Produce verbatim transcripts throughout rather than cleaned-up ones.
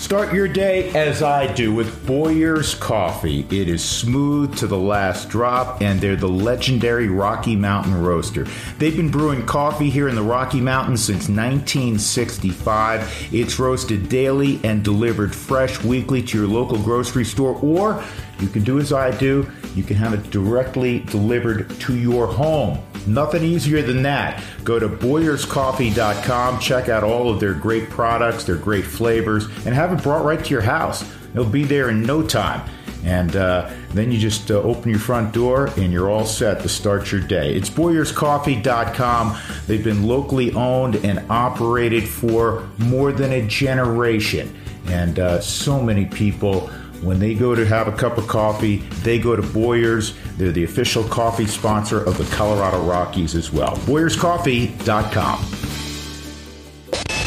Start your day as I do with Boyer's Coffee. It is smooth to the last drop, and they're the legendary Rocky Mountain Roaster. They've been brewing coffee here in the Rocky Mountains since nineteen sixty-five. It's roasted daily and delivered fresh weekly to your local grocery store, or you can do as I do. You can have it directly delivered to your home. Nothing easier than that. Go to boyers coffee dot com, check out all of their great products, their great flavors, and have it brought right to your house. It'll be there in no time. And uh, then you just uh, open your front door and you're all set to start your day. It's boyers coffee dot com. They've been locally owned and operated for more than a generation. And uh, so many people, when they go to have a cup of coffee, they go to Boyer's. They're the official coffee sponsor of the Colorado Rockies as well. boyers coffee dot com.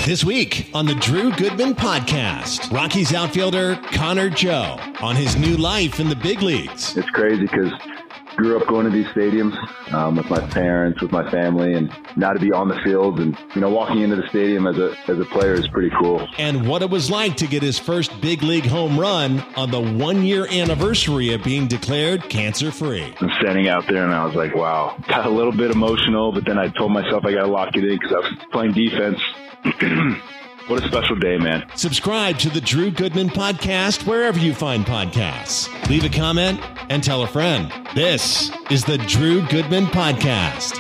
This week on the Drew Goodman Podcast, Rockies outfielder Connor Joe on his new life in the big leagues. It's crazy because I grew up going to these stadiums um, with my parents, with my family, and now to be on the field and, you know, walking into the stadium as a as a player is pretty cool. And what it was like to get his first big league home run on the one-year anniversary of being declared cancer-free. I'm standing out there, and I was like, wow. Got a little bit emotional, but then I told myself I got to lock it in because I was playing defense. What a special day, man. Subscribe to the Drew Goodman Podcast wherever you find podcasts. Leave a comment and tell a friend. This is the Drew Goodman Podcast.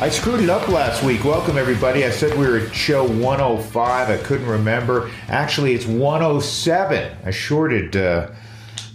I screwed it up last week. Welcome, everybody. I said we were at show one oh five. I couldn't remember. Actually, it's one oh seven. I shorted uh,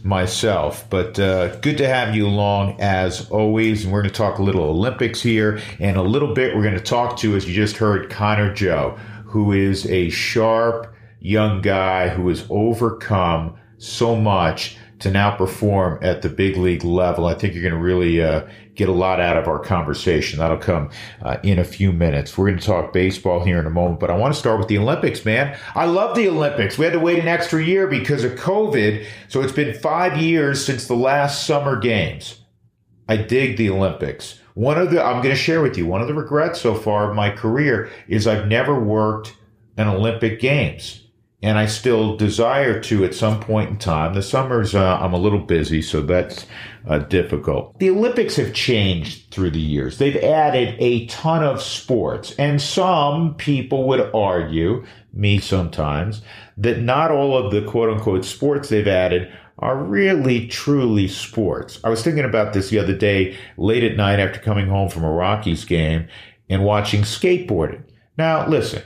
myself. But uh, good to have you along, as always. And we're going to talk a little Olympics here. And a little bit we're going to talk to, as you just heard, Connor Joe, who is a sharp young guy who has overcome so much to now perform at the big league level. I think you're going to really uh, get a lot out of our conversation. That'll come uh, in a few minutes. We're going to talk baseball here in a moment, but I want to start with the Olympics, man. I love the Olympics. We had to wait an extra year because of COVID, so it's been five years since the last Summer Games. I dig the Olympics. One of the, I'm going to share with you, one of the regrets so far of my career is I've never worked an Olympic Games. And I still desire to at some point in time. The summers, uh, I'm a little busy, so that's uh, difficult. The Olympics have changed through the years. They've added a ton of sports. And some people would argue, me sometimes, that not all of the quote-unquote sports they've added are really, truly sports. I was thinking about this the other day, late at night after coming home from a Rockies game and watching skateboarding. Now, listen.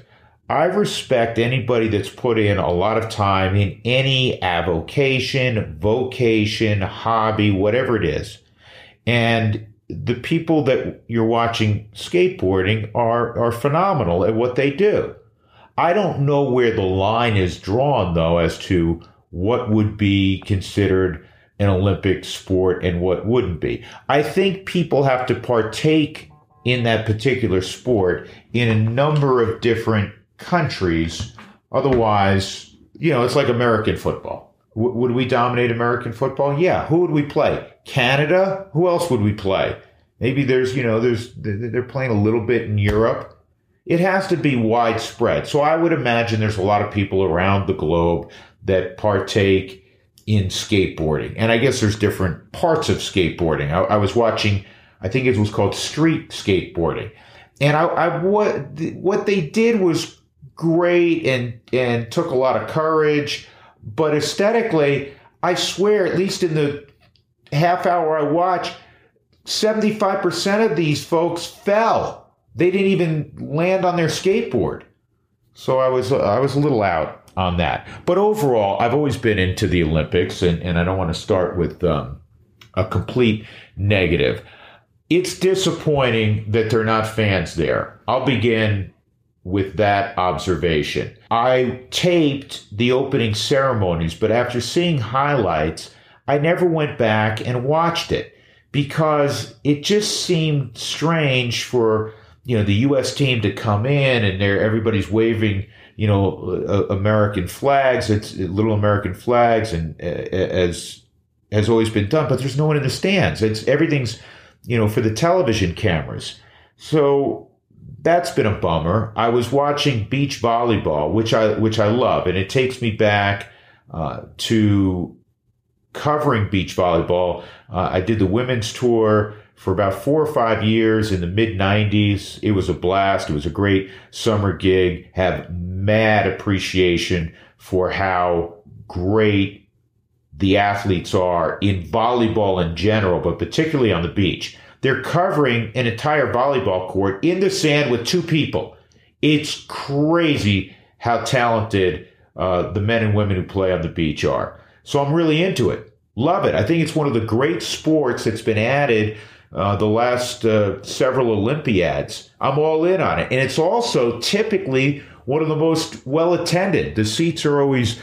I respect anybody that's put in a lot of time in any avocation, vocation, hobby, whatever it is. And the people that you're watching skateboarding are, are phenomenal at what they do. I don't know where the line is drawn, though, as to what would be considered an Olympic sport and what wouldn't be. I think people have to partake in that particular sport in a number of different countries. Otherwise, you know, it's like American football. W- would we dominate American football? Yeah. Who would we play? Canada? Who else would we play? Maybe there's, you know, there's they're playing a little bit in Europe. It has to be widespread. So I would imagine there's a lot of people around the globe that partake in skateboarding. And I guess there's different parts of skateboarding. I, I was watching, I think it was called street skateboarding. And I, I what, what they did was great and and took a lot of courage, but aesthetically, I swear, at least in the half hour I watched, seventy-five percent of these folks fell. They didn't even land on their skateboard. So I was I was a little out on that. But overall, I've always been into the Olympics, and, and I don't want to start with um, a complete negative. It's disappointing that they're not fans there. I'll begin with that observation. I taped the opening ceremonies, but after seeing highlights, I never went back and watched it because it just seemed strange for, you know, the U S team to come in and they're, everybody's waving, you know, uh, American flags. It's little American flags, and uh, as has always been done, but there's no one in the stands. It's everything's, you know, for the television cameras. So that's been a bummer. I was watching beach volleyball, which I which I love, and it takes me back uh, to covering beach volleyball. Uh, I did the women's tour for about four or five years in the mid nineties. It was a blast. It was a great summer gig. Have mad appreciation for how great the athletes are in volleyball in general, but particularly on the beach. They're covering an entire volleyball court in the sand with two people. It's crazy how talented uh, the men and women who play on the beach are. So I'm really into it. Love it. I think it's one of the great sports that's been added uh, the last uh, several Olympiads. I'm all in on it. And it's also typically one of the most well-attended. The seats are always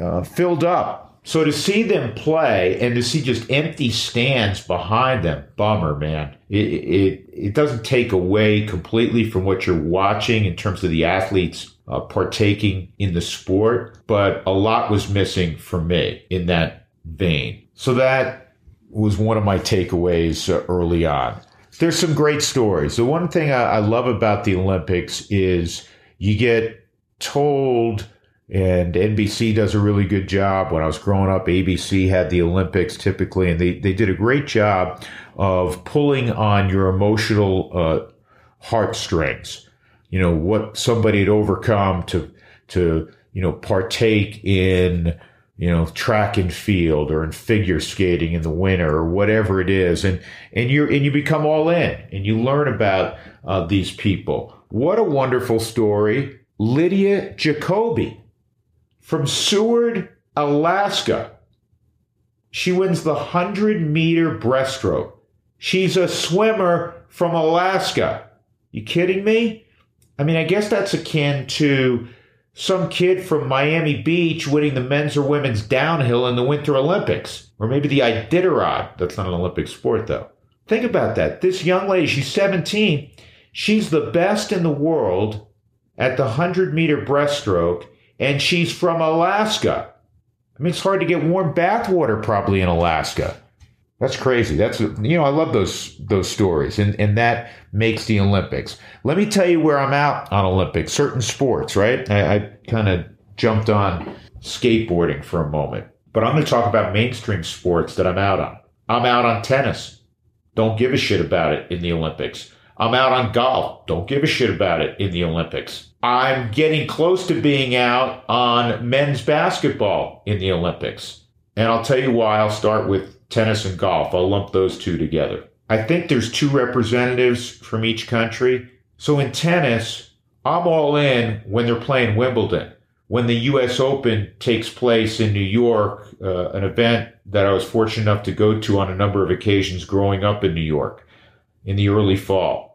uh, filled up. So to see them play and to see just empty stands behind them, bummer, man. It, it, it doesn't take away completely from what you're watching in terms of the athletes uh, partaking in the sport, but a lot was missing for me in that vein. So that was one of my takeaways uh, early on. There's some great stories. The one thing I, I love about the Olympics is you get told. And N B C does a really good job. When I was growing up, A B C had the Olympics typically, and they, they did a great job of pulling on your emotional uh, heartstrings. You know, what somebody had overcome to, to, you know, partake in, you know, track and field or in figure skating in the winter or whatever it is. And, and you're, and you become all in and you learn about uh, these people. What a wonderful story. Lydia Jacoby. From Seward, Alaska, she wins the one hundred meter breaststroke. She's a swimmer from Alaska. You kidding me? I mean, I guess that's akin to some kid from Miami Beach winning the men's or women's downhill in the Winter Olympics, or maybe the Iditarod. That's not an Olympic sport, though. Think about that. This young lady, she's seventeen. She's the best in the world at the one hundred meter breaststroke. And she's from Alaska. I mean, it's hard to get warm bath water probably in Alaska. That's crazy. That's, you know, I love those those stories. And, and that makes the Olympics. Let me tell you where I'm out on Olympics. Certain sports, right? I, I kind of jumped on skateboarding for a moment. But I'm going to talk about mainstream sports that I'm out on. I'm out on tennis. Don't give a shit about it in the Olympics. I'm out on golf. Don't give a shit about it in the Olympics. I'm getting close to being out on men's basketball in the Olympics. And I'll tell you why. I'll start with tennis and golf. I'll lump those two together. I think there's two representatives from each country. So in tennis, I'm all in when they're playing Wimbledon. When the U S Open takes place in New York, uh, an event that I was fortunate enough to go to on a number of occasions growing up in New York in the early fall,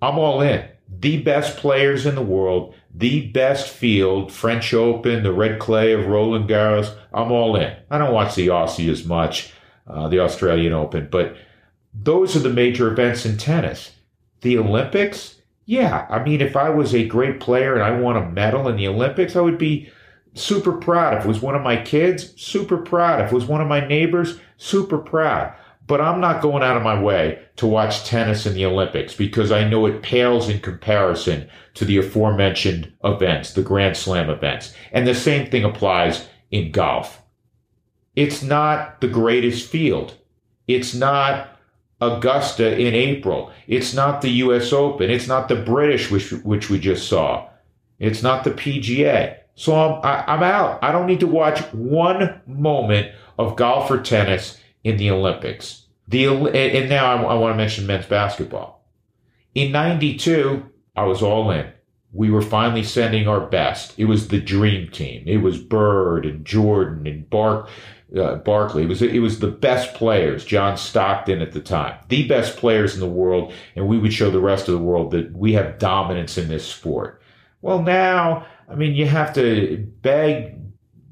I'm all in. The best players in the world, the best field, French Open, the red clay of Roland Garros, I'm all in. I don't watch the Aussie as much, uh, the Australian Open, but those are the major events in tennis. The Olympics, yeah. I mean, if I was a great player and I won a medal in the Olympics, I would be super proud. If it was one of my kids, super proud. If it was one of my neighbors, super proud. But I'm not going out of my way to watch tennis in the Olympics because I know it pales in comparison to the aforementioned events, the Grand Slam events. And the same thing applies in golf. It's not the greatest field. It's not Augusta in April. It's not the U S Open. It's not the British, which, which we just saw. It's not the P G A. So I'm, I, I'm out. I don't need to watch one moment of golf or tennis in the Olympics. The, and now I, I want to mention men's basketball. In ninety-two, I was all in. We were finally sending our best. It was the dream team. It was Bird and Jordan and Bark, uh, Barkley. It was, it was the best players, John Stockton at the time, the best players in the world. And we would show the rest of the world that we have dominance in this sport. Well, now, I mean, you have to beg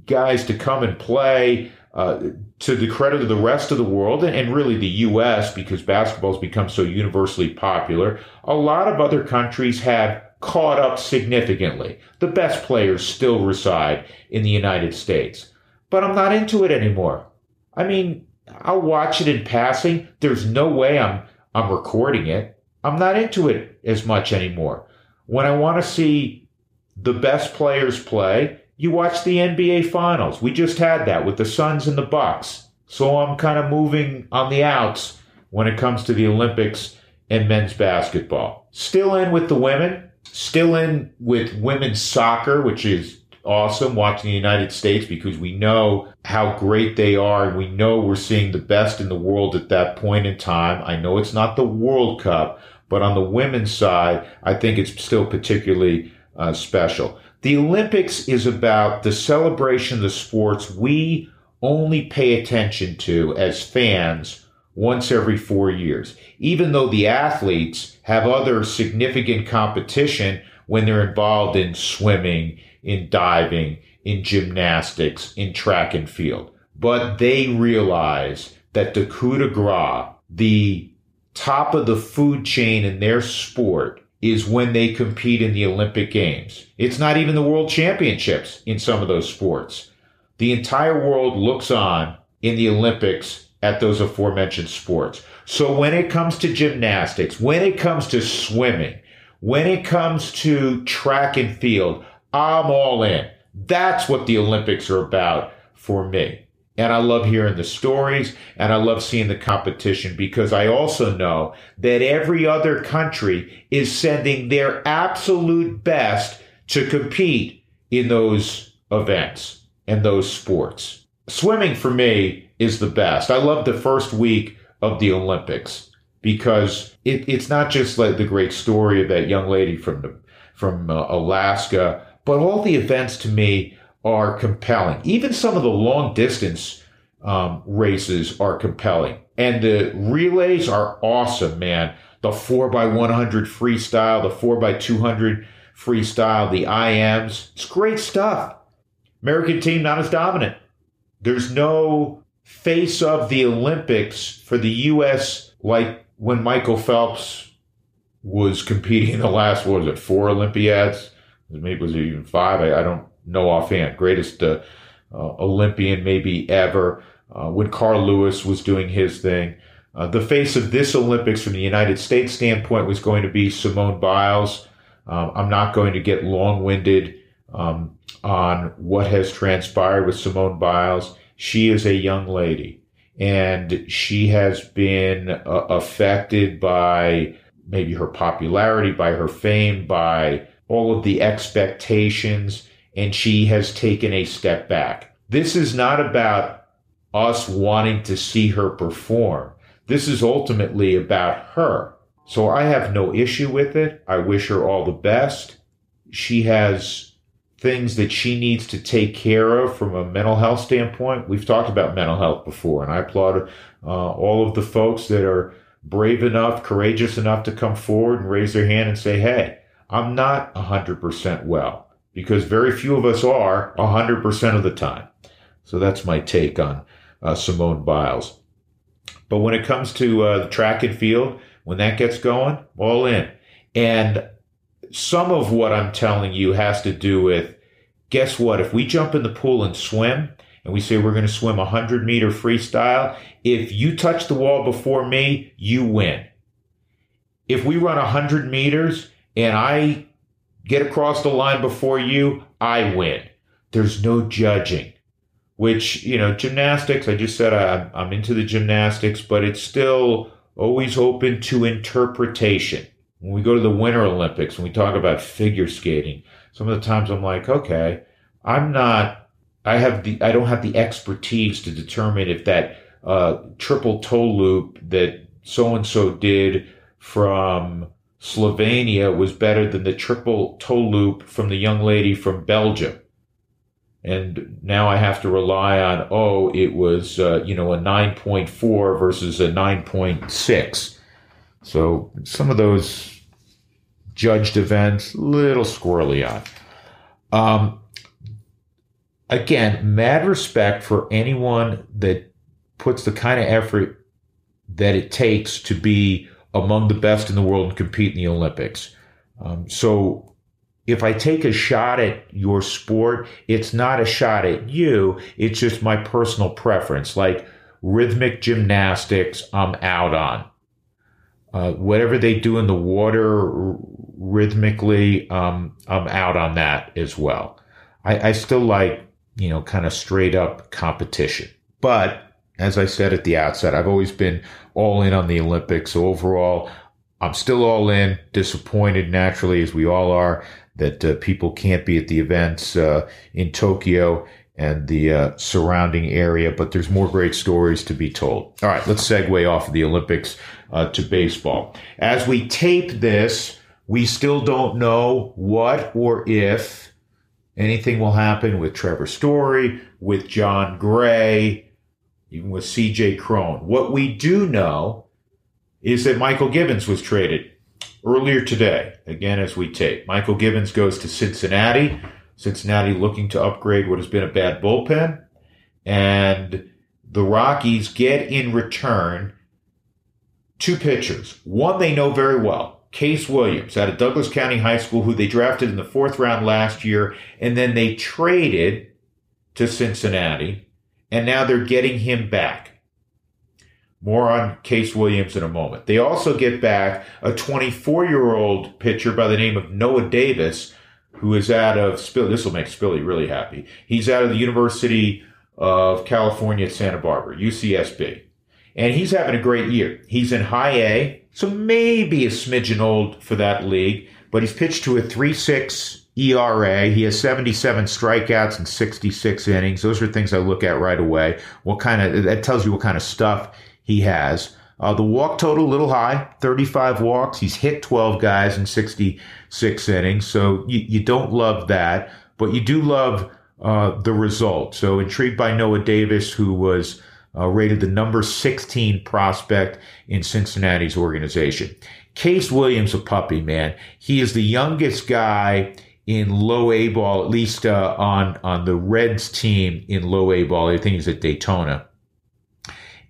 guys to come and play. Uh, to the credit of the rest of the world and, and really the U S, because basketball has become so universally popular, a lot of other countries have caught up significantly. The best players still reside in the United States. But I'm not into it anymore. I mean, I'll watch it in passing. There's no way I'm I'm recording it. I'm not into it as much anymore. When I want to see the best players play, you watch the N B A Finals. We just had that with the Suns and the Bucks. So I'm kind of moving on the outs when it comes to the Olympics and men's basketball. Still in with the women. Still in with women's soccer, which is awesome watching the United States because we know how great they are and we know we're seeing the best in the world at that point in time. I know it's not the World Cup, but on the women's side, I think it's still particularly uh, special. The Olympics is about the celebration of the sports we only pay attention to as fans once every four years. Even though the athletes have other significant competition when they're involved in swimming, in diving, in gymnastics, in track and field. But they realize that the coup de grace, the top of the food chain in their sport, is when they compete in the Olympic Games. It's not even the world championships in some of those sports. The entire world looks on in the Olympics at those aforementioned sports. So when it comes to gymnastics, when it comes to swimming, when it comes to track and field, I'm all in. That's what the Olympics are about for me. And I love hearing the stories and I love seeing the competition because I also know that every other country is sending their absolute best to compete in those events and those sports. Swimming for me is the best. I love the first week of the Olympics because it, it's not just like the great story of that young lady from the, from uh, Alaska, but all the events to me are compelling. Even some of the long distance um, races are compelling. And the relays are awesome, man. The four by one hundred freestyle, the four by two hundred freestyle, the I Ms. It's great stuff. American team not as dominant. There's no face of the Olympics for the U S like when Michael Phelps was competing in the last, what was it, four Olympiads? Maybe was it even five? I, I don't know offhand. Greatest uh, uh, Olympian maybe ever. Uh, when Carl Lewis was doing his thing. Uh, the face of this Olympics from the United States standpoint was going to be Simone Biles. Um, I'm not going to get long-winded um on what has transpired with Simone Biles. She is a young lady, and she has been uh, affected by maybe her popularity, by her fame, by all of the expectations, and she has taken a step back. This is not about us wanting to see her perform. This is ultimately about her. So I have no issue with it. I wish her all the best. She has things that she needs to take care of from a mental health standpoint. We've talked about mental health before, and I applaud uh, all of the folks that are brave enough, courageous enough to come forward and raise their hand and say, hey, I'm not one hundred percent well, because very few of us are one hundred percent of the time. So that's my take on uh, Simone Biles. But when it comes to uh, the track and field, when that gets going, all in. And some of what I'm telling you has to do with, guess what? If we jump in the pool and swim, and we say we're going to swim a one hundred meter freestyle, if you touch the wall before me, you win. If we run one hundred meters and I get across the line before you, I win. There's no judging, which, you know, gymnastics, I just said I, I'm into the gymnastics, but it's still always open to interpretation. When we go to the Winter Olympics, when we talk about figure skating, some of the times I'm like, okay, I'm not, I have the, I don't have the expertise to determine if that uh, triple toe loop that so-and-so did from Slovenia was better than the triple toe loop from the young lady from Belgium. And now I have to rely on, oh, it was, uh, you know, a nine point four versus a nine point six. So some of those judged events, little squirrely on. Um, again, mad respect for anyone that puts the kind of effort that it takes to be among the best in the world and compete in the Olympics. Um, so if I take a shot at your sport, it's not a shot at you. It's just my personal preference. Like rhythmic gymnastics, I'm out on. Uh, whatever they do in the water r- rhythmically, um, I'm out on that as well. I, I still like, you know, kind of straight up competition. But as I said at the outset, I've always been all in on the Olympics. So overall, I'm still all in, disappointed naturally, as we all are, that uh, people can't be at the events uh, in Tokyo and the uh, surrounding area, but there's more great stories to be told. All right, let's segue off of the Olympics uh, to baseball. As we tape this, we still don't know what or if anything will happen with Trevor Story, with John Gray, even with C J Cron. What we do know is that Michael Gibbons was traded earlier today, again as we tape. Michael Gibbons goes to Cincinnati. Cincinnati looking to upgrade what has been a bad bullpen. And the Rockies get in return two pitchers. One they know very well, Case Williams out of Douglas County High School, who they drafted in the fourth round last year. And then they traded to Cincinnati. And now they're getting him back. More on Case Williams in a moment. They also get back a twenty-four-year-old pitcher by the name of Noah Davis, who is out of Stihl. This will make Stilly really happy. He's out of the University of California at Santa Barbara, U C S B. And he's having a great year. He's in high A, so maybe a smidgen old for that league, but he's pitched to a three point six E R A. He has seventy-seven strikeouts and sixty-six innings. Those are things I look at right away. What kind of, that tells you what kind of stuff he has. Uh, the walk total, a little high, thirty-five walks. He's hit twelve guys in sixty-six innings. So you, you don't love that, but you do love uh, the result. So intrigued by Noah Davis, who was uh, rated the number sixteen prospect in Cincinnati's organization. Case Williams, a puppy, man. He is the youngest guy in low A ball, at least uh, on, on the Reds team in low A ball. I think he's at Daytona.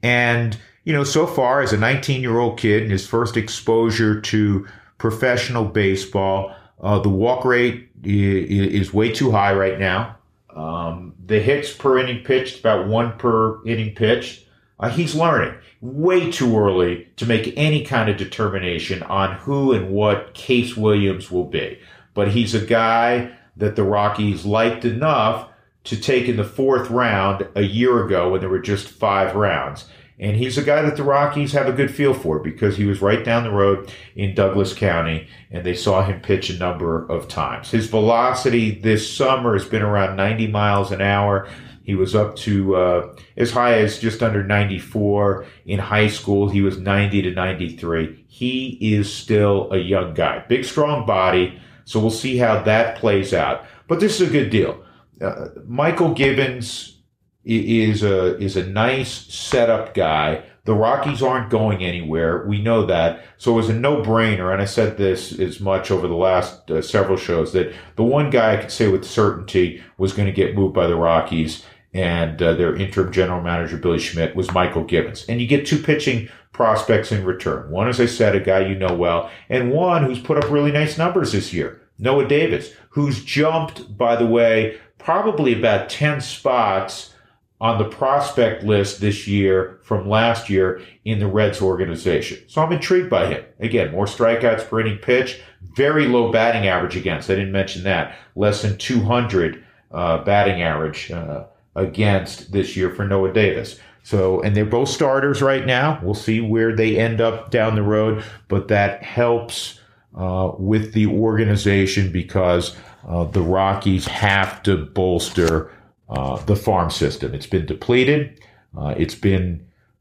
And you know, so far as a nineteen-year-old kid and his first exposure to professional baseball, uh, the walk rate is, is way too high right now. Um, the hits per inning pitched, about one per inning pitched. Uh, he's learning way too early to make any kind of determination on who and what Case Williams will be. But he's a guy that the Rockies liked enough to take in the fourth round a year ago when there were just five rounds. And he's a guy that the Rockies have a good feel for because he was right down the road in Douglas County, and they saw him pitch a number of times. His velocity this summer has been around ninety miles an hour. He was up to uh, as high as just under ninety-four. In high school, he was ninety to ninety-three. He is still a young guy. Big, strong body, so we'll see how that plays out. But this is a good deal. Uh, Michael Gibbons is a is a nice setup guy. The Rockies aren't going anywhere. We know that. So it was a no-brainer, and I said this as much over the last uh, several shows, that the one guy I could say with certainty was going to get moved by the Rockies and uh, their interim general manager, Billy Schmidt, was Michael Gibbons. And you get two pitching prospects in return. One, as I said, a guy you know well, and one who's put up really nice numbers this year, Noah Davis, who's jumped, by the way, probably about ten spots on the prospect list this year from last year in the Reds organization. So I'm intrigued by him. Again, more strikeouts per inning pitch, very low batting average against. I didn't mention that. Less than two hundred uh, batting average uh, against this year for Noah Davis. So, and they're both starters right now. We'll see where they end up down the road, but that helps uh, with the organization because uh, the Rockies have to bolster Uh, the farm system. It's been depleted. Uh, it's been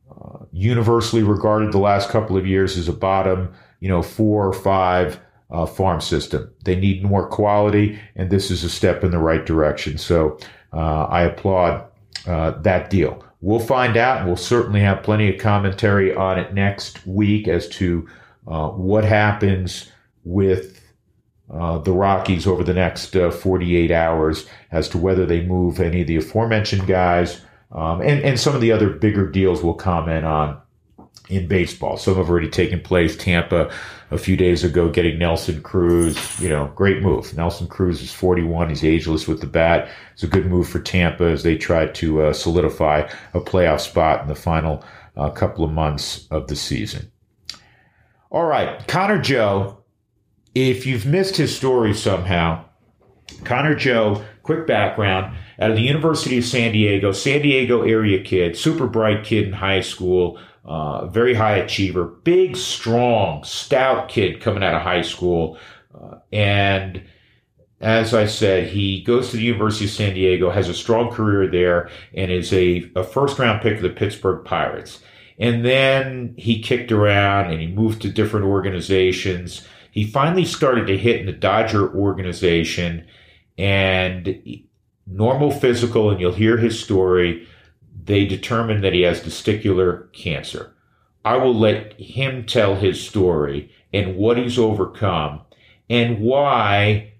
uh, universally regarded the last couple of years as a bottom, you know, four or five uh, farm system. They need more quality, and this is a step in the right direction. So uh, I applaud uh, that deal. We'll find out, and we'll certainly have plenty of commentary on it next week as to uh, what happens with Uh, the Rockies over the next uh, forty-eight hours as to whether they move any of the aforementioned guys. Um, and, and some of the other bigger deals we'll comment on in baseball. Some have already taken place. Tampa a few days ago getting Nelson Cruz. You know, great move. Nelson Cruz is forty-one. He's ageless with the bat. It's a good move for Tampa as they try to uh, solidify a playoff spot in the final uh, couple of months of the season. All right, Connor Joe, if you've missed his story somehow, Connor Joe, quick background, out of the University of San Diego, San Diego area kid, super bright kid in high school, uh, very high achiever, big, strong, stout kid coming out of high school. Uh, and as I said, he goes to the University of San Diego, has a strong career there, and is a, a first-round pick of the Pittsburgh Pirates. And then he kicked around and he moved to different organizations. He finally started to hit in the Dodger organization, and normal physical, and you'll hear his story, they determined that he has testicular cancer. I will let him tell his story and what he's overcome and why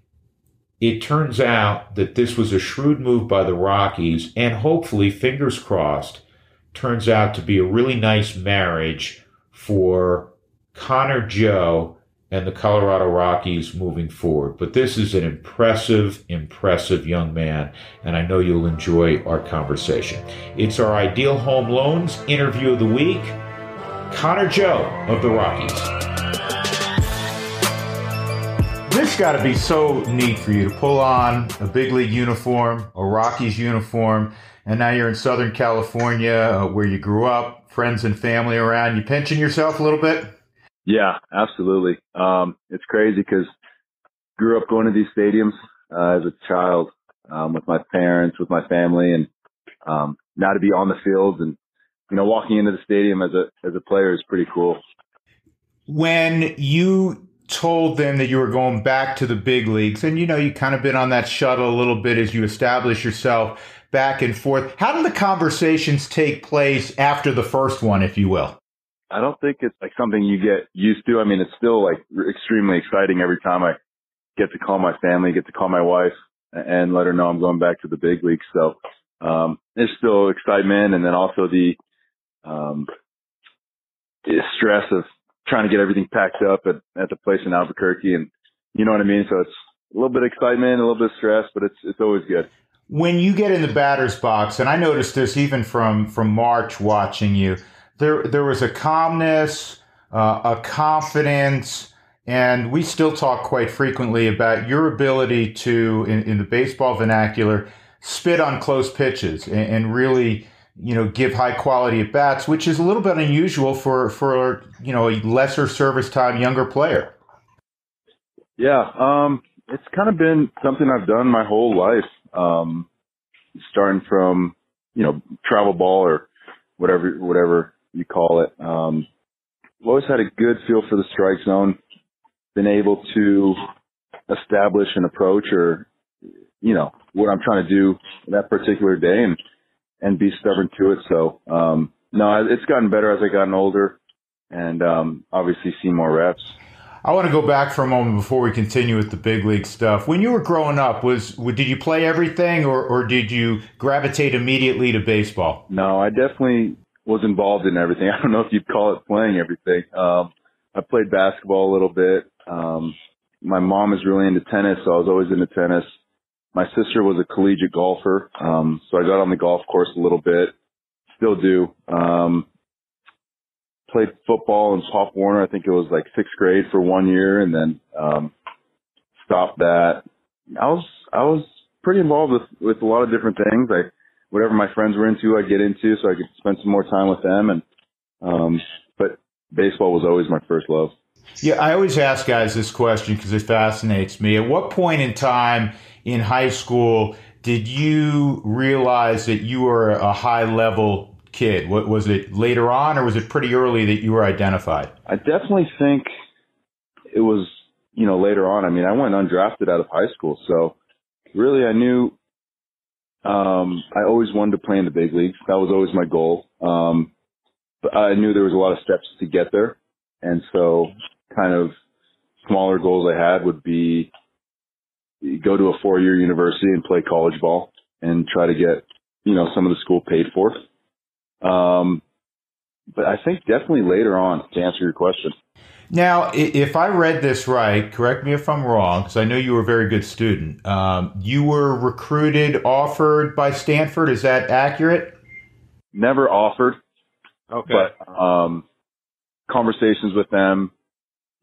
it turns out that this was a shrewd move by the Rockies and hopefully, fingers crossed, turns out to be a really nice marriage for Connor Joe and the Colorado Rockies moving forward. But this is an impressive, impressive young man, and I know you'll enjoy our conversation. It's our Ideal Home Loans interview of the week, Connor Joe of the Rockies. This got to be so neat for you to pull on a big league uniform, a Rockies uniform, and now you're in Southern California, uh, where you grew up, friends and family around. You pinching yourself a little bit? Yeah, absolutely. Um, it's crazy because grew up going to these stadiums uh, as a child um, with my parents, with my family, and um, now to be on the field and, you know, walking into the stadium as a as a player is pretty cool. When you told them that you were going back to the big leagues, and, you know, you kind of been on that shuttle a little bit as you establish yourself back and forth. How did the conversations take place after the first one, if you will? I don't think it's like something you get used to. I mean, it's still like extremely exciting every time I get to call my family, get to call my wife and let her know I'm going back to the big leagues. So um, there's still excitement, and then also the, um, the stress of trying to get everything packed up at, at the place in Albuquerque, and you know what I mean? So it's a little bit of excitement, a little bit of stress, but it's it's always good. When you get in the batter's box, and I noticed this even from, from March watching you, there there was a calmness, uh, a confidence, and we still talk quite frequently about your ability to, in, in the baseball vernacular, spit on close pitches and, and really, you know, give high quality at bats, which is a little bit unusual for, for you know, a lesser service time younger player. Yeah, um, it's kind of been something I've done my whole life. Um, starting from, you know, travel ball or whatever, whatever you call it. Um, I've always had a good feel for the strike zone, been able to establish an approach or, you know, what I'm trying to do that particular day and, and be stubborn to it. So, um, no, it's gotten better as I gotten older and, um, obviously seen more reps. I want to go back for a moment before we continue with the big league stuff. When you were growing up, was did you play everything or, or did you gravitate immediately to baseball? No, I definitely was involved in everything. I don't know if you'd call it playing everything. Um, I played basketball a little bit. Um, my mom is really into tennis, so I was always into tennis. My sister was a collegiate golfer, um, so I got on the golf course a little bit. Still do. Um Played football in Pop Warner. I think it was like sixth grade for one year, and then um, stopped that. I was I was pretty involved with, with a lot of different things. Like whatever my friends were into, I'd get into, so I could spend some more time with them. And um, but baseball was always my first love. Yeah, I always ask guys this question because it fascinates me. At what point in time in high school did you realize that you were a high level kid? What was it, later on, or was it pretty early that you were identified? I definitely think it was, you know, later on. I mean, I went undrafted out of high school, so really I knew um, I always wanted to play in the big leagues. That was always my goal. Um, but I knew there was a lot of steps to get there, and so kind of smaller goals I had would be go to a four-year university and play college ball and try to get, you know, some of the school paid for. Um, but I think definitely later on, to answer your question. Now, if I read this right, correct me if I'm wrong, because I know you were a very good student. Um, you were recruited, offered by Stanford. Is that accurate? Never offered. Okay. But um, conversations with them,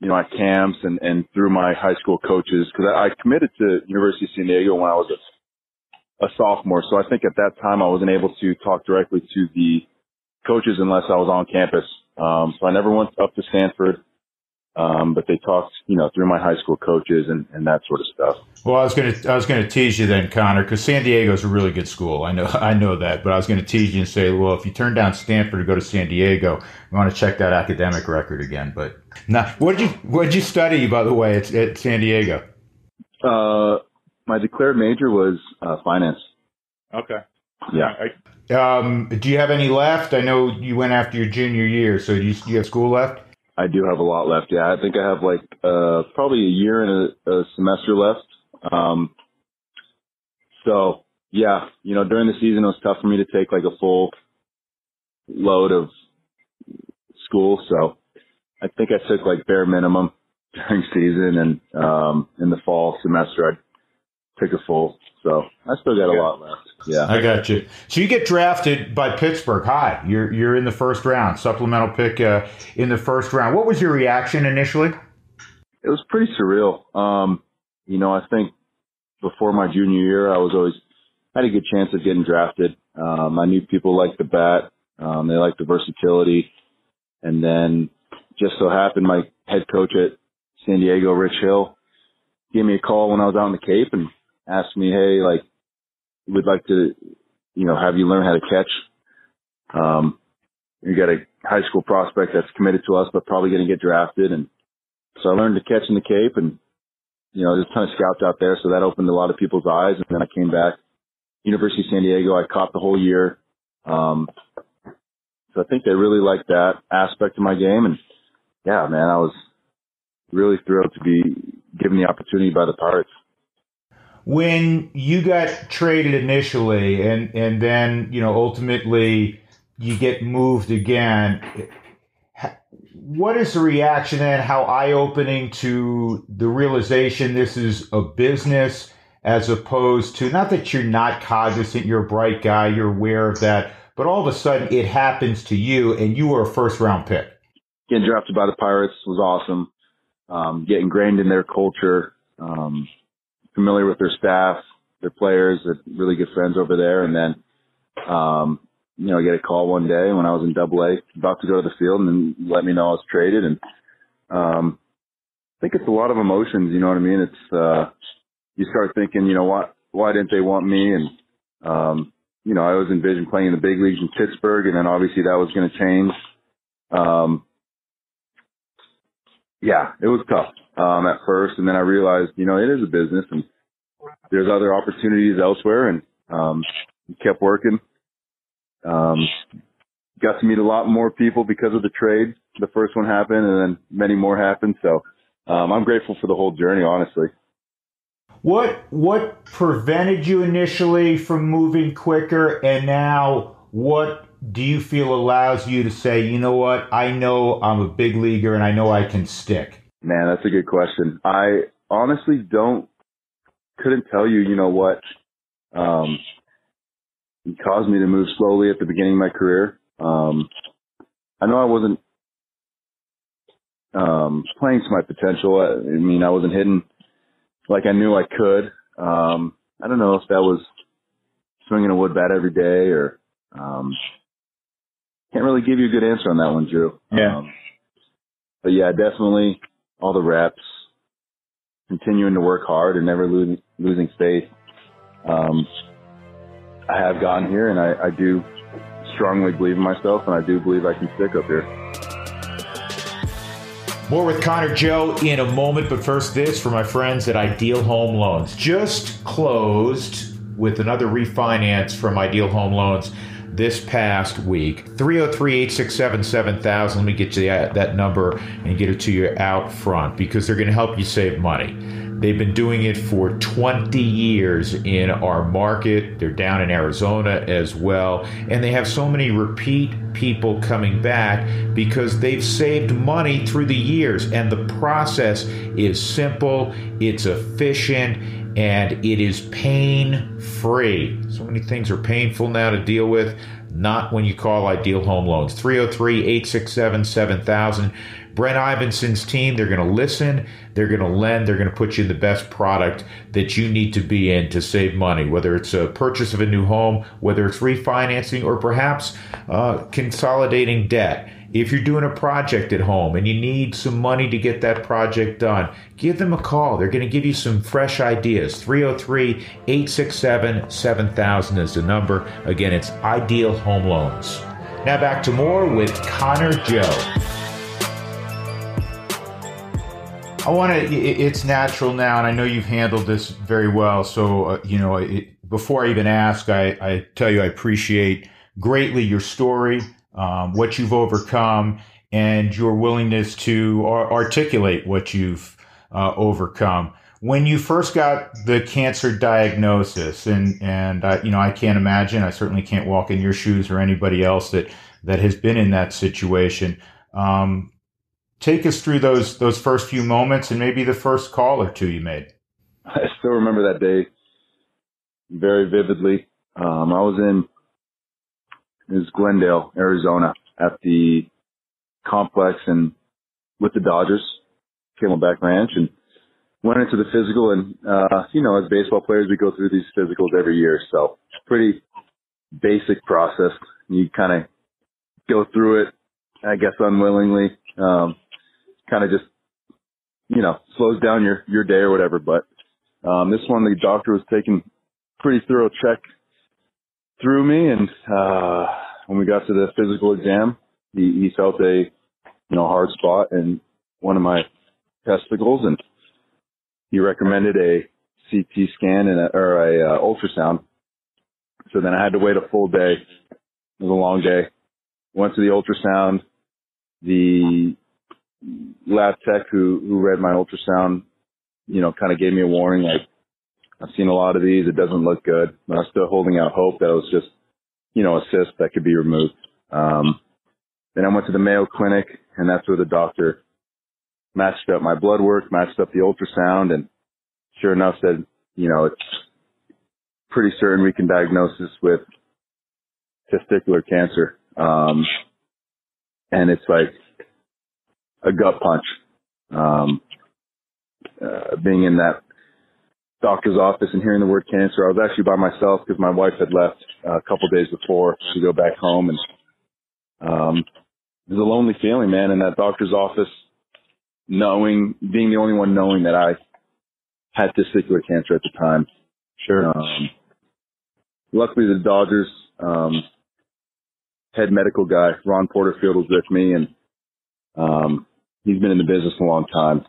you know, my camps and, and through my high school coaches, because I, I committed to University of San Diego when I was a, a sophomore. So I think at that time I wasn't able to talk directly to the coaches unless I was on campus. Um, so I never went up to Stanford. Um, but they talked, you know, through my high school coaches and, and that sort of stuff. Well, I was going to, I was going to tease you then, Connor, because San Diego is a really good school. I know, I know that, but I was going to tease you and say, well, if you turn down Stanford to go to San Diego, you want to check that academic record again. But now, what did you, what did you study, by the way, at, at San Diego? Uh, my declared major was uh, finance. Okay. Yeah. I, um, do you have any left? I know you went after your junior year, so do you, do you have school left? I do have a lot left. Yeah, I think I have like uh, probably a year and a, a semester left. Um, so yeah, you know, during the season it was tough for me to take like a full load of school. So I think I took like bare minimum during season, and um, in the fall semester I took a full. So I still got a lot left. Yeah, I got you. So you get drafted by Pittsburgh High. You're you're in the first round, supplemental pick uh, in the first round. What was your reaction initially? It was pretty surreal. Um, you know, I think before my junior year, I was always I had a good chance of getting drafted. Um, I knew people liked the bat, um, they liked the versatility, and then just so happened my head coach at San Diego, Rich Hill, gave me a call when I was out in the Cape and asked me, hey, like, we'd like to, you know, have you learn how to catch. Um, you got a high school prospect that's committed to us, but probably going to get drafted. And so I learned to catch in the Cape, and, you know, there's a ton of scouts out there. So that opened a lot of people's eyes. And then I came back, University of San Diego. I caught the whole year. Um, so I think they really liked that aspect of my game. And yeah, man, I was really thrilled to be given the opportunity by the Pirates. When you got traded initially and, and then, you know, ultimately you get moved again, what is the reaction then? How eye-opening to the realization this is a business as opposed to, not that you're not cognizant, you're a bright guy, you're aware of that, but all of a sudden it happens to you and you were a first-round pick. Getting drafted by the Pirates was awesome. Um, getting ingrained in their culture, um, familiar with their staff, their players, they're really good friends over there. And then, um, you know, I get a call one day when I was in double A, about to go to the field, and then let me know I was traded. And um, I think it's a lot of emotions, you know what I mean? It's uh, you start thinking, you know, why, why didn't they want me? And, um, you know, I always envisioned playing in the big leagues in Pittsburgh, and then obviously that was going to change. Um, yeah, it was tough. Um, at first, and then I realized, you know, it is a business and there's other opportunities elsewhere, and um, kept working. Um, got to meet a lot more people because of the trade. The first one happened, and then many more happened. So um, I'm grateful for the whole journey, honestly. What what prevented you initially from moving quicker, and now what do you feel allows you to say, you know what, I know I'm a big leaguer and I know I can stick? Man, that's a good question. I honestly don't, couldn't tell you, you know, what um, caused me to move slowly at the beginning of my career. Um, I know I wasn't um, playing to my potential. I, I mean, I wasn't hitting like I knew I could. Um, I don't know if that was swinging a wood bat every day or um, can't really give you a good answer on that one, Drew. Yeah. Um, but yeah, definitely. All the reps, continuing to work hard and never losing, losing faith. Um, I have gotten here, and I, I do strongly believe in myself, and I do believe I can stick up here. More with Connor Joe in a moment, but first this for my friends at Ideal Home Loans. Just closed with another refinance from Ideal Home Loans this past week. Three oh three, eight six seven, seven thousand. Let me get you that, that number and get it to you out front, because they're going to help you save money. They've been doing it for twenty years in our market. They're down in Arizona as well, and they have so many repeat people coming back because they've saved money through the years, and the process is simple, it's efficient, and it is pain-free. So many things are painful now to deal with, not when you call Ideal Home Loans. three oh three, eight six seven, seven thousand. Brent Ivinson's team, they're going to listen, they're going to lend, they're going to put you in the best product that you need to be in to save money, whether it's a purchase of a new home, whether it's refinancing, or perhaps uh, consolidating debt. If you're doing a project at home and you need some money to get that project done, give them a call. They're going to give you some fresh ideas. three oh three, eight six seven, seven thousand is the number. Again, it's Ideal Home Loans. Now back to more with Connor Joe. I want to, it's natural now, and I know you've handled this very well. So, uh, you know, it, before I even ask, I, I tell you I appreciate greatly your story. Um, what you've overcome, and your willingness to ar- articulate what you've uh, overcome. When you first got the cancer diagnosis, and and I, you know, I can't imagine. I certainly can't walk in your shoes or anybody else that that has been in that situation. Um, take us through those those first few moments, and maybe the first call or two you made. I still remember that day very vividly. Um, I was in. It was Glendale, Arizona, at the complex and with the Dodgers, Camelback Ranch, and went into the physical. And, uh, you know, as baseball players, we go through these physicals every year. So it's a pretty basic process. You kind of go through it, I guess, unwillingly, um, kind of just, you know, slows down your, your day or whatever. But um, this one, the doctor was taking pretty thorough check through me, and uh, when we got to the physical exam, he, he felt a you know hard spot in one of my testicles, and he recommended a C T scan and a, or a uh, ultrasound. So then I had to wait a full day. It was a long day. Went to the ultrasound. The lab tech who who read my ultrasound, you know, kind of gave me a warning, like, I've seen a lot of these. It doesn't look good. But I was still holding out hope that it was just, you know, a cyst that could be removed. Um, then I went to the Mayo Clinic, and that's where the doctor matched up my blood work, matched up the ultrasound, and sure enough said, you know, it's pretty certain we can diagnose this with testicular cancer. Um, and it's like a gut punch. Um, uh, being in that doctor's office and hearing the word cancer, I was actually by myself because my wife had left a couple days before to go back home, and um, it was a lonely feeling, man, in that doctor's office, knowing, being the only one knowing that I had testicular cancer at the time. Sure. Um, luckily, the Dodgers um, head medical guy, Ron Porterfield, was with me, and um, he's been in the business a long time,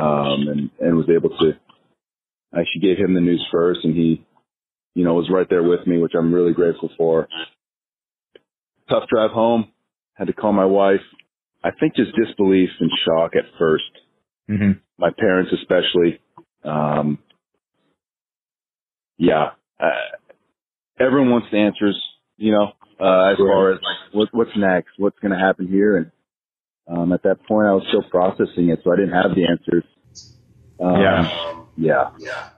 um, and, and was able to. I actually gave him the news first, and he, you know, was right there with me, which I'm really grateful for. Tough drive home. Had to call my wife. I think just disbelief and shock at first. Mm-hmm. My parents especially. Um, yeah. Uh, everyone wants the answers, you know, uh, as far as like, what, what's next, what's going to happen here. And um, at that point, I was still processing it, so I didn't have the answers. Um, yeah. Yeah. Yeah.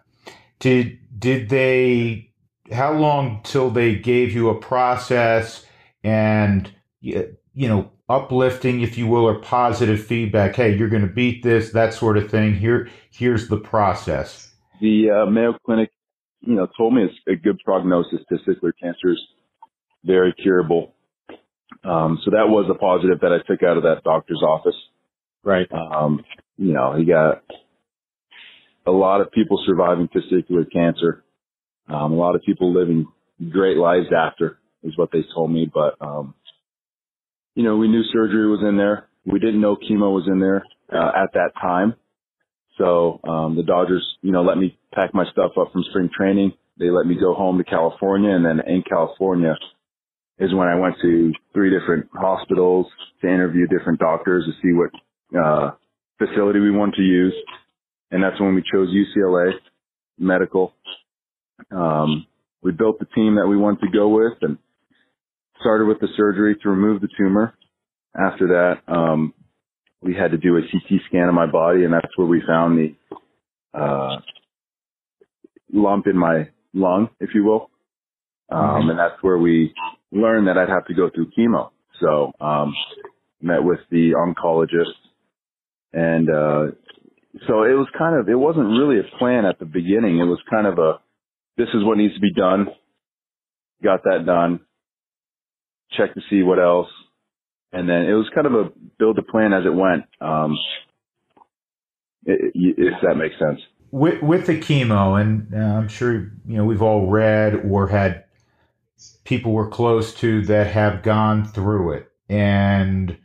Did, did they, how long till they gave you a process and, you know, uplifting, if you will, or positive feedback? Hey, you're going to beat this, that sort of thing. Here, here's the process. The uh, Mayo Clinic, you know, told me it's a good prognosis. Testicular cancer is very curable. Um, so that was a positive that I took out of that doctor's office. Right. Um, you know, he got a lot of people surviving testicular cancer, um, a lot of people living great lives after is what they told me. But, um, you know, we knew surgery was in there. We didn't know chemo was in there uh, at that time. So um, the Dodgers, you know, let me pack my stuff up from spring training. They let me go home to California. And then in California is when I went to three different hospitals to interview different doctors to see what uh, facility we wanted to use. And that's when we chose U C L A Medical. Um, we built the team that we wanted to go with and started with the surgery to remove the tumor. After that, um, we had to do a C T scan of my body, and that's where we found the uh, lump in my lung, if you will. Um, and that's where we learned that I'd have to go through chemo. So um, met with the oncologist, and uh, so it was kind of, it wasn't really a plan at the beginning. It was kind of a, this is what needs to be done. Got that done. Check to see what else. And then it was kind of a build a plan as it went, um, it, it, if that makes sense. With, with the chemo, and uh, I'm sure, you know, we've all read or had people we're close to that have gone through it. And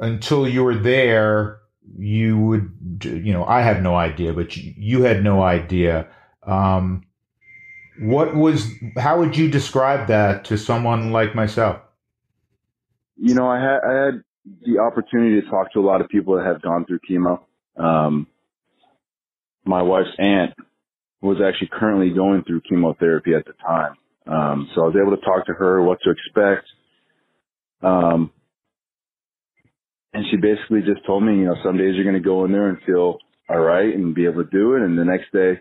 until you were there, you would, you know, I have no idea, but you, you had no idea. Um, what was, how would you describe that to someone like myself? You know, I had, I had the opportunity to talk to a lot of people that have gone through chemo. Um, my wife's aunt was actually currently going through chemotherapy at the time. Um, so I was able to talk to her what to expect. Um, and she basically just told me, you know, some days you're going to go in there and feel all right and be able to do it. And the next day,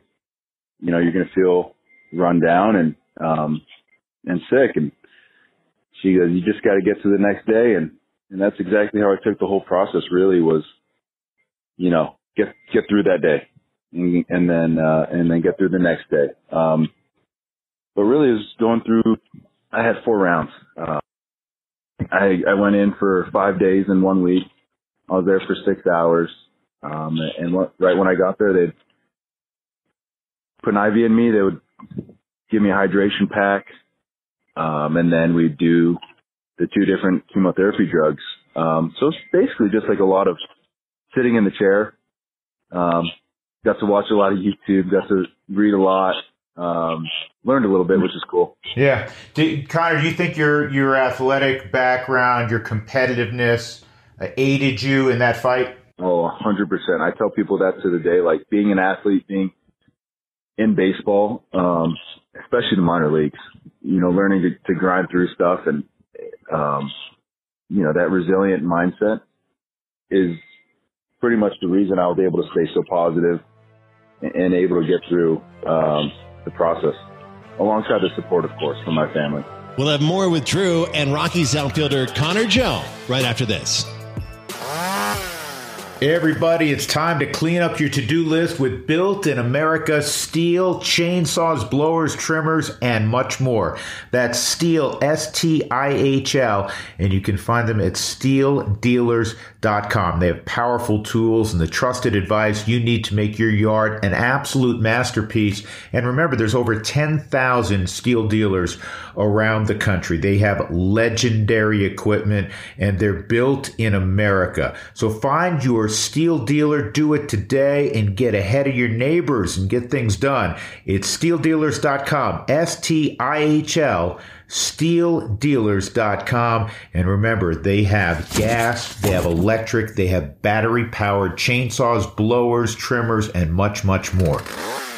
you know, you're going to feel run down and, um, and sick. And she goes, you just got to get to the next day. And, and that's exactly how I took the whole process, really, was, you know, get, get through that day and, and then, uh, and then get through the next day. Um, but really it was going through, I had four rounds. Uh, I, I went in for five days in one week. I was there for six hours. Um, and what, right when I got there, they'd put an I V in me. They would give me a hydration pack. Um, and then we do the two different chemotherapy drugs. Um, so it's basically just like a lot of sitting in the chair. Um, got to watch a lot of YouTube, got to read a lot, um, learned a little bit, which is cool. Yeah. Did, Connor, do you think your, your athletic background, your competitiveness uh, aided you in that fight? Oh, one hundred percent. I tell people that to the day, like being an athlete, being in baseball, um, especially the minor leagues, you know, learning to, to grind through stuff and, um, you know, that resilient mindset is pretty much the reason I was able to stay so positive and, and able to get through um, the process, alongside the support, of course, from my family. We'll have more with Drew and Rockies outfielder Connor Joe right after this. Everybody, it's time to clean up your to-do list with Built in America Stihl, chainsaws, blowers, trimmers, and much more. That's Stihl, S T I H L, and you can find them at steel dealers dot com. They have powerful tools and the trusted advice you need to make your yard an absolute masterpiece. And remember, there's over ten thousand Stihl dealers around the country. They have legendary equipment, and they're built in America. So find your Stihl dealer, do it today and get ahead of your neighbors and get things done. It's steel dealers dot com, S T I H L, steel dealers dot com. And remember, they have gas, they have electric, they have battery-powered chainsaws, blowers, trimmers, and much, much more.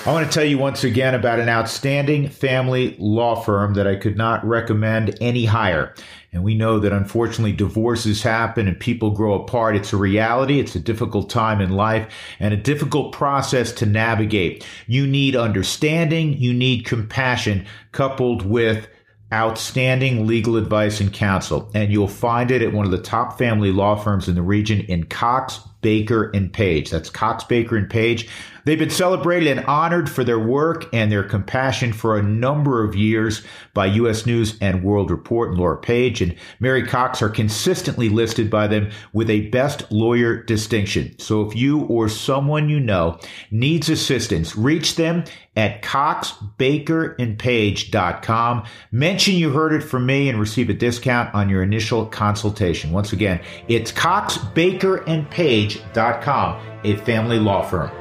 I want to tell you once again about an outstanding family law firm that I could not recommend any higher. And we know that, unfortunately, divorces happen and people grow apart. It's a reality. It's a difficult time in life and a difficult process to navigate. You need understanding. You need compassion coupled with outstanding legal advice and counsel. And you'll find it at one of the top family law firms in the region in Cox, Baker and Page. That's Cox, Baker and Page. They've been celebrated and honored for their work and their compassion for a number of years by U S News and World Report and Laura Page and Mary Cox are consistently listed by them with a best lawyer distinction. So if you or someone you know needs assistance, reach them at cox baker and page dot com. Mention you heard it from me and receive a discount on your initial consultation. Once again, it's Cox, Baker and Page. dot com, a family law firm.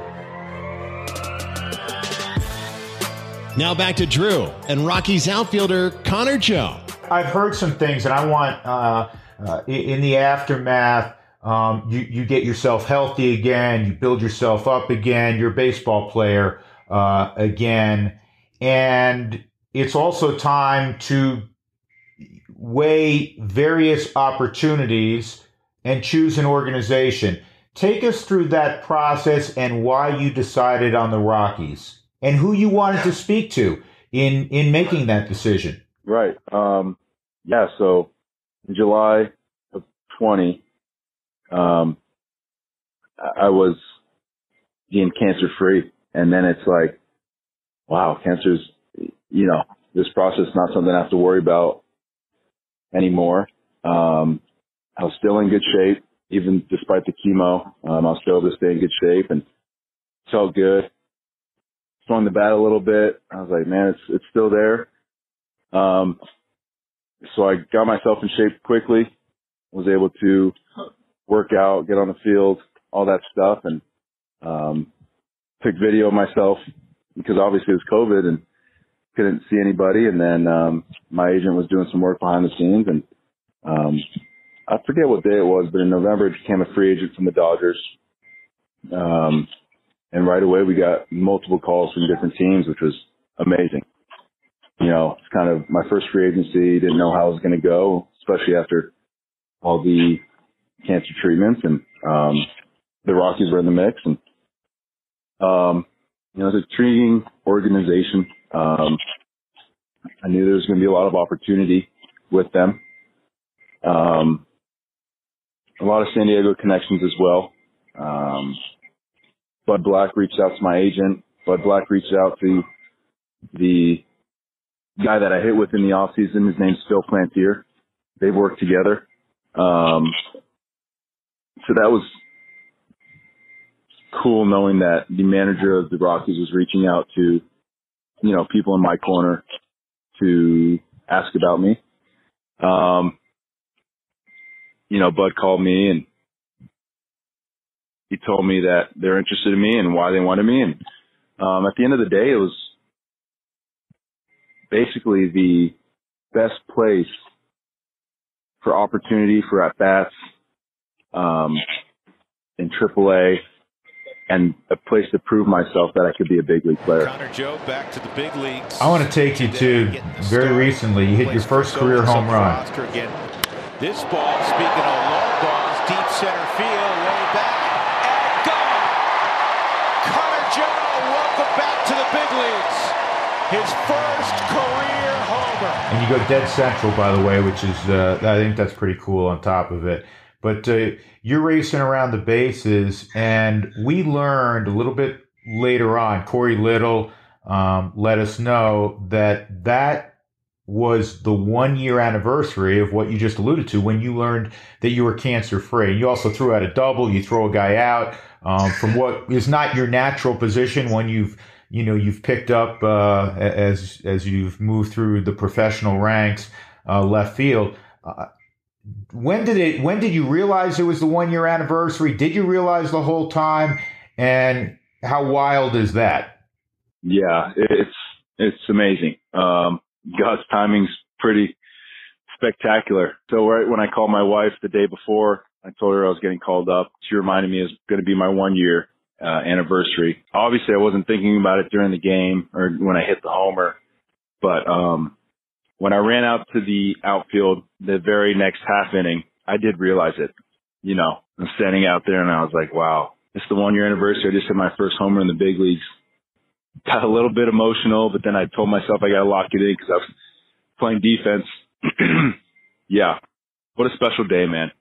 Now back to Drew and Rockies outfielder Connor Joe. I've heard some things, and I want uh, uh, in the aftermath, um, you, you get yourself healthy again, you build yourself up again, you're a baseball player uh, again, and it's also time to weigh various opportunities and choose an organization. Take us through that process and why you decided on the Rockies and who you wanted to speak to in, in making that decision. Right. Um, yeah. So in July of twenty, um, I was deemed cancer free. And then it's like, wow, cancer's, you know, this process is not something I have to worry about anymore. Um, I was still in good shape, even despite the chemo. Um, I was still able to stay in good shape and felt good. Swung the bat a little bit. I was like, man, it's it's still there. Um, so I got myself in shape quickly. Was able to work out, get on the field, all that stuff, and um, took video of myself because obviously it was COVID and couldn't see anybody. And then um, my agent was doing some work behind the scenes, and um, I forget what day it was, but in November, I became a free agent from the Dodgers. Um, and right away, we got multiple calls from different teams, which was amazing. You know, it's kind of my first free agency. Didn't know how it was going to go, especially after all the cancer treatments, and um, the Rockies were in the mix. And um, you know, it's an intriguing organization. Um, I knew there was going to be a lot of opportunity with them. Um, a lot of San Diego connections as well. Um, Bud Black reached out to my agent. Bud Black reached out to the guy that I hit with in the off season. His name's Phil Plantier. They worked together. Um, so that was cool knowing that the manager of the Rockies was reaching out to, you know, people in my corner to ask about me. Um, you know, Bud called me and he told me that they're interested in me and why they wanted me. And um, at the end of the day, it was basically the best place for opportunity, for at-bats um, in triple A, and a place to prove myself that I could be a big league player. Connor Joe, back to the big leagues. I want to take you to very recently. You hit your first career home run. This ball, speaking of long balls, deep center field, way back, and gone. Connor Joe, welcome back to the big leagues. His first career homer. And you go dead central, by the way, which is uh, I think that's pretty cool on top of it. But uh, you're racing around the bases, and we learned a little bit later on, Corey Little um, let us know that that was the one-year anniversary of what you just alluded to when you learned that you were cancer-free. You also threw out a double. You throw a guy out um, from what is not your natural position when you've, you know, you've picked up uh, as as you've moved through the professional ranks, uh, left field. Uh, When did it? When did you realize it was the one-year anniversary? Did you realize the whole time? And how wild is that? Yeah, it's it's amazing. Um, God's timing's pretty spectacular. So right when I called my wife the day before, I told her I was getting called up. She reminded me it was going to be my one-year uh, anniversary. Obviously, I wasn't thinking about it during the game or when I hit the homer, but. Um, When I ran out to the outfield the very next half inning, I did realize it. You know, I'm standing out there and I was like, wow, it's the one year anniversary. I just hit my first homer in the big leagues. Got a little bit emotional, but then I told myself I got to lock it in because I was playing defense. Yeah. What a special day, man.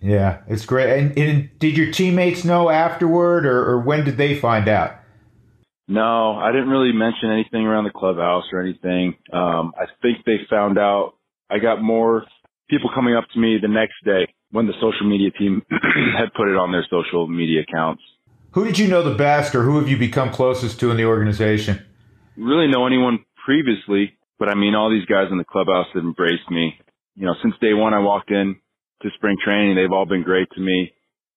Yeah, it's great. And, and did your teammates know afterward, or, or when did they find out? No, I didn't really mention anything around the clubhouse or anything. Um, I think they found out. I got more people coming up to me the next day when the social media team had put it on their social media accounts. Who did you know the best, or who have you become closest to in the organization? Really know anyone previously, but I mean, all these guys in the clubhouse have embraced me. You know, since day one I walked in to spring training, they've all been great to me,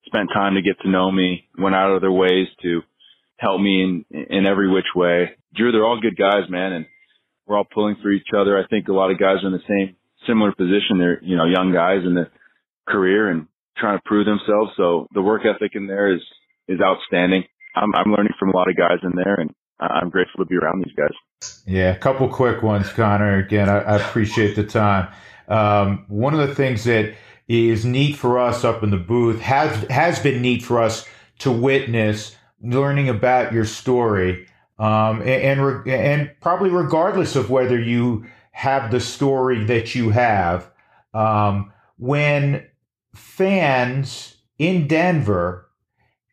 spent time to get to know me, went out of their ways to help me in, in every which way. Drew, they're all good guys, man, and we're all pulling for each other. I think a lot of guys are in the same, similar position. They're, you know, young guys in their career and trying to prove themselves. So the work ethic in there is, is outstanding. I'm, I'm learning from a lot of guys in there, and I'm grateful to be around these guys. Yeah, a couple quick ones, Connor. Again, I, I appreciate the time. Um, one of the things that is neat for us up in the booth, has has been neat for us to witness, learning about your story, um, and, and and probably regardless of whether you have the story that you have, um, when fans in Denver,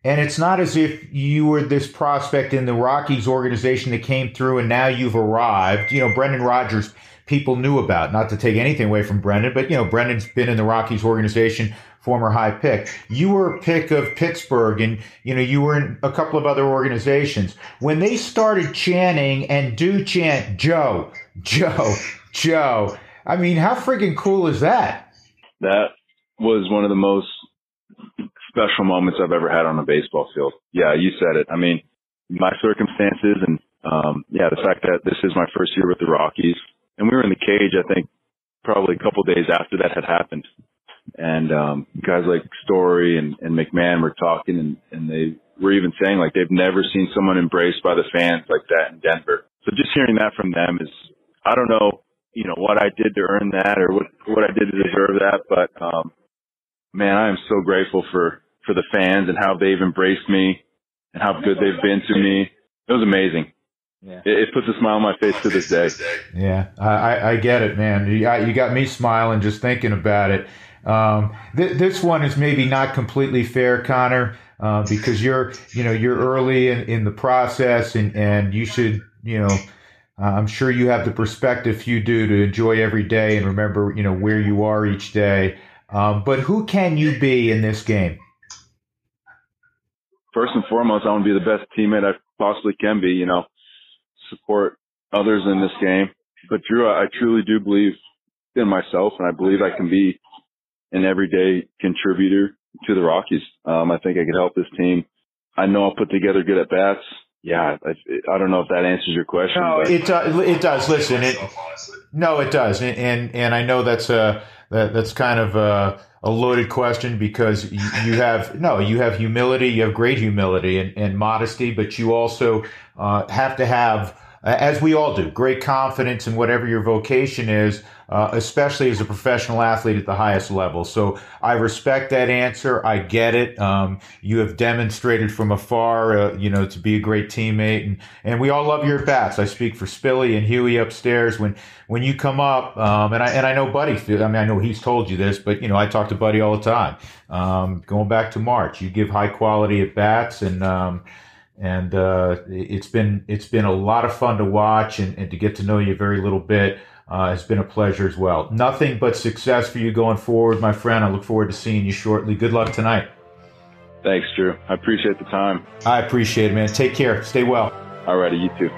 and it's not as if you were this prospect in the Rockies organization that came through and now you've arrived. You know, Brendan Rodgers, people knew about, not to take anything away from Brendan, but, you know, Brendan's been in the Rockies organization, former high pick. You were a pick of Pittsburgh, and, you know, you were in a couple of other organizations. When they started chanting and do chant, Joe, Joe, Joe, I mean, how freaking cool is that? That was one of the most special moments I've ever had on a baseball field. Yeah, you said it. I mean, my circumstances and, um, yeah, the fact that this is my first year with the Rockies. And we were in the cage, I think, probably a couple of days after that had happened. And um, guys like Story and, and McMahon were talking, and, and they were even saying, like, they've never seen someone embraced by the fans like that in Denver. So just hearing that from them is, I don't know, you know, what I did to earn that or what, what I did to deserve that. But, um, man, I am so grateful for, for the fans and how they've embraced me and how good they've been to me. It was amazing. Yeah. It puts a smile on my face to this day. Yeah, I, I get it, man. You, I, you got me smiling just thinking about it. Um, th- this one is maybe not completely fair, Connor, uh, because you're, you know, you're early in, in the process, and, and you should, you know, uh, I'm sure you have the perspective you do to enjoy every day and remember, you know, where you are each day. Um, but who can you be in this game? First and foremost, I want to be the best teammate I possibly can be, you know. Support others in this game. But Drew, I truly do believe in myself, and I believe I can be an everyday contributor to the Rockies. Um, I think I could help this team. I know I'll put together good at bats. Yeah, I, I don't know if that answers your question. No, but. It, uh, it does. Listen, it, no, it does, and and, and I know that's a that, that's kind of a, a loaded question because you, you have no, you have humility, you have great humility and, and modesty, but you also uh, have to have, as we all do, great confidence in whatever your vocation is, uh, especially as a professional athlete at the highest level. So I respect that answer. I get it. Um, you have demonstrated from afar, uh, you know, to be a great teammate, and, and we all love your bats. I speak for Spilly and Huey upstairs when, when you come up. Um, and I, and I know Buddy, I mean, I know he's told you this, but you know, I talk to Buddy all the time. Um, going back to March, you give high quality at bats, and, um, And uh, it's been it's been a lot of fun to watch, and, and to get to know you a very little bit. Uh, it's been a pleasure as well. Nothing but success for you going forward, my friend. I look forward to seeing you shortly. Good luck tonight. Thanks, Drew. I appreciate the time. I appreciate it, man. Take care. Stay well. All righty, you too.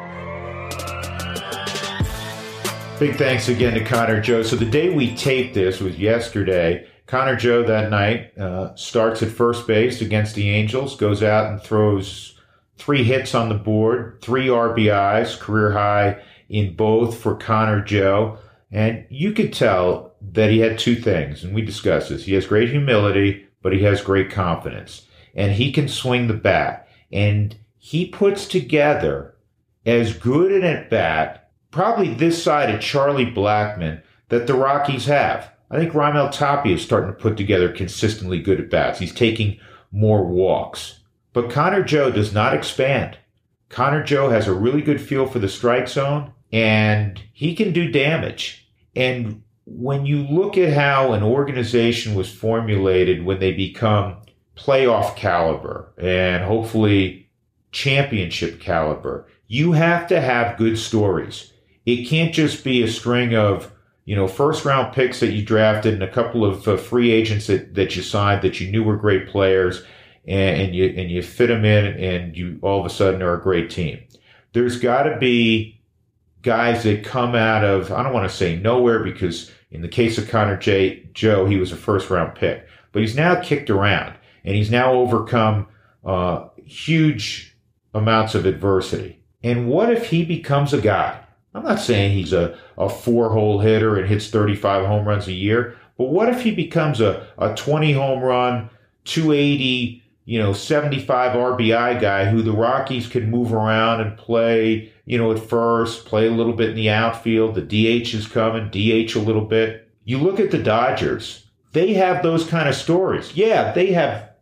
Big thanks again to Connor Joe. So the day we taped this was yesterday. Connor Joe that night uh, starts at first base against the Angels, goes out and throws three hits on the board, three R B Is, career high in both for Connor Joe. And you could tell that he had two things, and we discussed this. He has great humility, but he has great confidence. And he can swing the bat. And he puts together as good an at-bat, probably this side of Charlie Blackmon, that the Rockies have. I think Raimel Tapia is starting to put together consistently good at-bats. He's taking more walks. But Connor Joe does not expand. Connor Joe has a really good feel for the strike zone, and he can do damage. And when you look at how an organization was formulated when they become playoff caliber and hopefully championship caliber, you have to have good stories. It can't just be a string of, you know, first-round picks that you drafted and a couple of uh, free agents that, that you signed that you knew were great players, and you and you fit them in, and you all of a sudden are a great team. There's got to be guys that come out of, I don't want to say nowhere, because in the case of Connor J. Joe, he was a first-round pick. But he's now kicked around, and he's now overcome uh, huge amounts of adversity. And what if he becomes a guy? I'm not saying he's a, a four-hole hitter and hits thirty-five home runs a year, but what if he becomes a, a twenty-home run, two eighty you know, seventy-five R B I guy who the Rockies could move around and play, you know, at first, play a little bit in the outfield. The D H is coming, D H a little bit. You look at the Dodgers. They have those kind of stories. Yeah, they have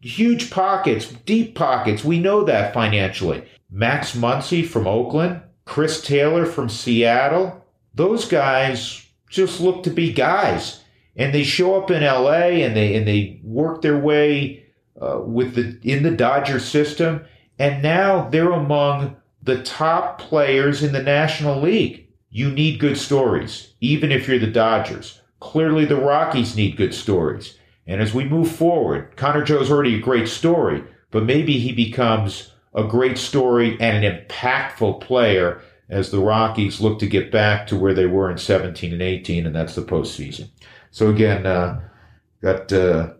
huge pockets, deep pockets. We know that financially. Max Muncy from Oakland, Chris Taylor from Seattle. Those guys just look to be guys. And they show up in L A and they and they work their way uh, with the in the Dodger system, and now they're among the top players in the National League. You need good stories, even if you're the Dodgers. Clearly, the Rockies need good stories. And as we move forward, Connor Joe's already a great story, but maybe he becomes a great story and an impactful player as the Rockies look to get back to where they were in seventeen and eighteen, and that's the postseason. So again, uh, got uh,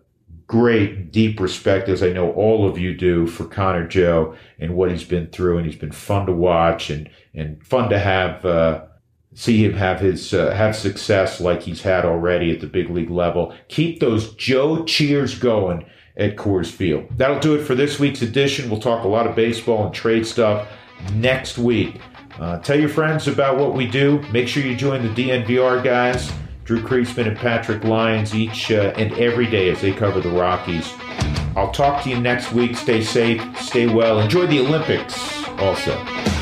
great, deep respect, as I know all of you do, for Connor Joe and what he's been through, and he's been fun to watch and and fun to have uh, see him have his uh, have success like he's had already at the big league level. Keep those Joe cheers going at Coors Field. That'll do it for this week's edition. We'll talk a lot of baseball and trade stuff next week. Uh, tell your friends about what we do. Make sure you join the D N V R guys, Drew Creasman and Patrick Lyons, each uh, and every day as they cover the Rockies. I'll talk to you next week. Stay safe, stay well. Enjoy the Olympics also.